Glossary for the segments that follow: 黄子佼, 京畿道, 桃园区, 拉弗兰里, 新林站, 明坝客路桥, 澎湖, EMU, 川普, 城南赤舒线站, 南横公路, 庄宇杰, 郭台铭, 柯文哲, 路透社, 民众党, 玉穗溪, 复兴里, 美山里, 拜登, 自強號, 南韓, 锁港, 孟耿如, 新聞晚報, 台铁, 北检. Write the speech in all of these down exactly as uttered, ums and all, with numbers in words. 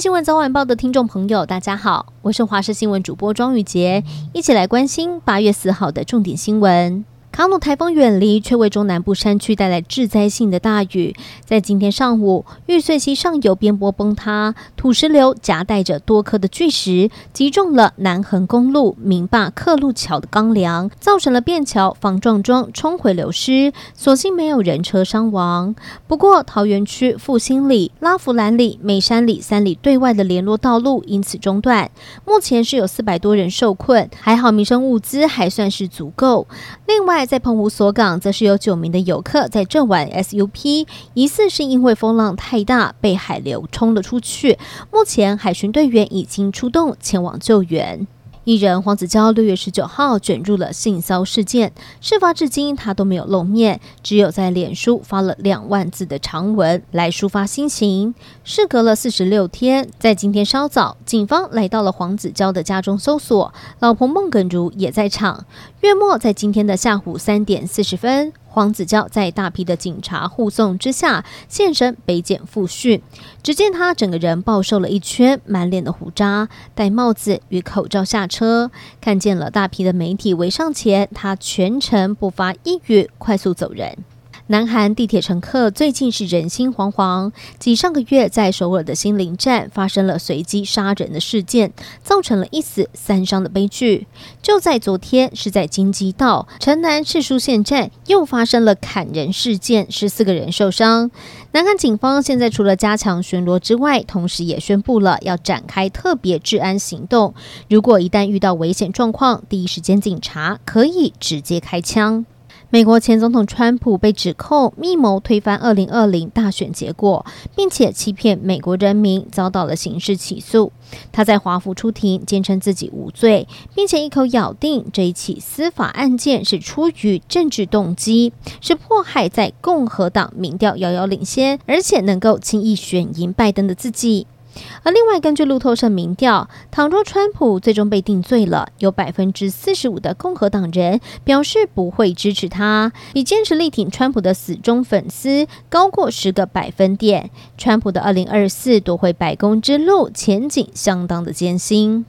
位新闻早晚报的听众朋友，大家好，我是华视新闻主播庄宇杰，一起来关心八月四号的重点新闻。卡努台风远离，却为中南部山区带来致灾性的大雨。在今天上午，玉穗溪上游边坡崩塌，土石流夹带着多颗的巨石，击中了南横公路明坝客路桥的钢梁，造成了便桥防撞桩冲毁流失，所幸没有人车伤亡。不过，桃园区复兴里、拉弗兰里、美山里三里对外的联络道路因此中断，目前是有四百多人受困，还好民生物资还算是足够。另外，在澎湖锁港则是有九名的游客在这晚 S U P 疑似是因为风浪太大被海流冲了出去，目前海巡队员已经出动前往救援。艺人黄子佼六月十九号卷入了性骚事件，事发至今他都没有露面，只有在脸书发了两万字的长文来抒发心情。事隔了四十六天，在今天稍早，警方来到了黄子佼的家中搜索，老婆孟耿如也在场。月末在今天的下午三点四十分，黄子佼在大批的警察护送之下现身北检复讯，只见他整个人暴瘦了一圈，满脸的胡渣，戴帽子与口罩下车，看见了大批的媒体围上前，他全程不发一语，快速走人。南韩地铁乘客最近是人心惶惶，继上个月在首尔的新林站发生了随机杀人的事件，造成了一死三伤的悲剧。就在昨天，是在京畿道城南赤舒线站又发生了砍人事件，十四个人受伤。南韩警方现在除了加强巡逻之外，同时也宣布了要展开特别治安行动，如果一旦遇到危险状况，第一时间警察可以直接开枪。美国前总统川普被指控密谋推翻二零二零大选结果，并且欺骗美国人民，遭到了刑事起诉。他在华府出庭，坚称自己无罪，并且一口咬定这一起司法案件是出于政治动机，是迫害在共和党民调遥遥领先，而且能够轻易选赢拜登的自己。而另外，根据路透社民调，倘若川普最终被定罪了，有 百分之四十五 的共和党人表示不会支持他，比坚持力挺川普的死忠粉丝高过十个百分点。川普的二零二四夺回白宫之路前景相当的艰辛。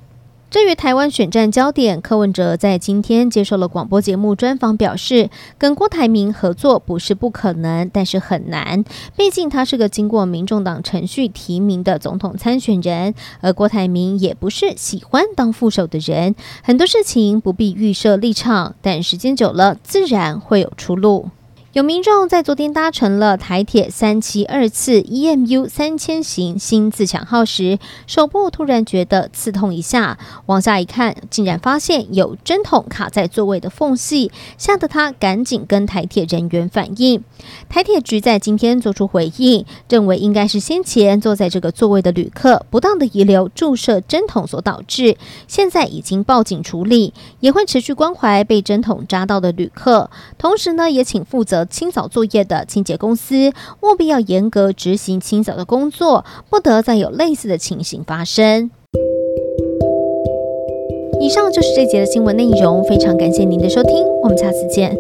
至于台湾选战焦点，柯文哲在今天接受了广播节目专访，表示跟郭台铭合作不是不可能，但是很难，毕竟他是个经过民众党程序提名的总统参选人，而郭台铭也不是喜欢当副手的人，很多事情不必预设立场，但时间久了自然会有出路。有民众在昨天搭乘了台铁三七二次 E M U 三千 型新自强号时，手部突然觉得刺痛一下，往下一看，竟然发现有针筒卡在座位的缝隙，吓得他赶紧跟台铁人员反映。台铁局在今天做出回应，认为应该是先前坐在这个座位的旅客不当的遗留注射针筒所导致，现在已经报警处理，也会持续关怀被针筒扎到的旅客，同时呢，也请负责清扫作业的清洁公司务必要严格执行清扫的工作，不得再有类似的情形发生。以上就是这节的新闻内容，非常感谢您的收听，我们下次见。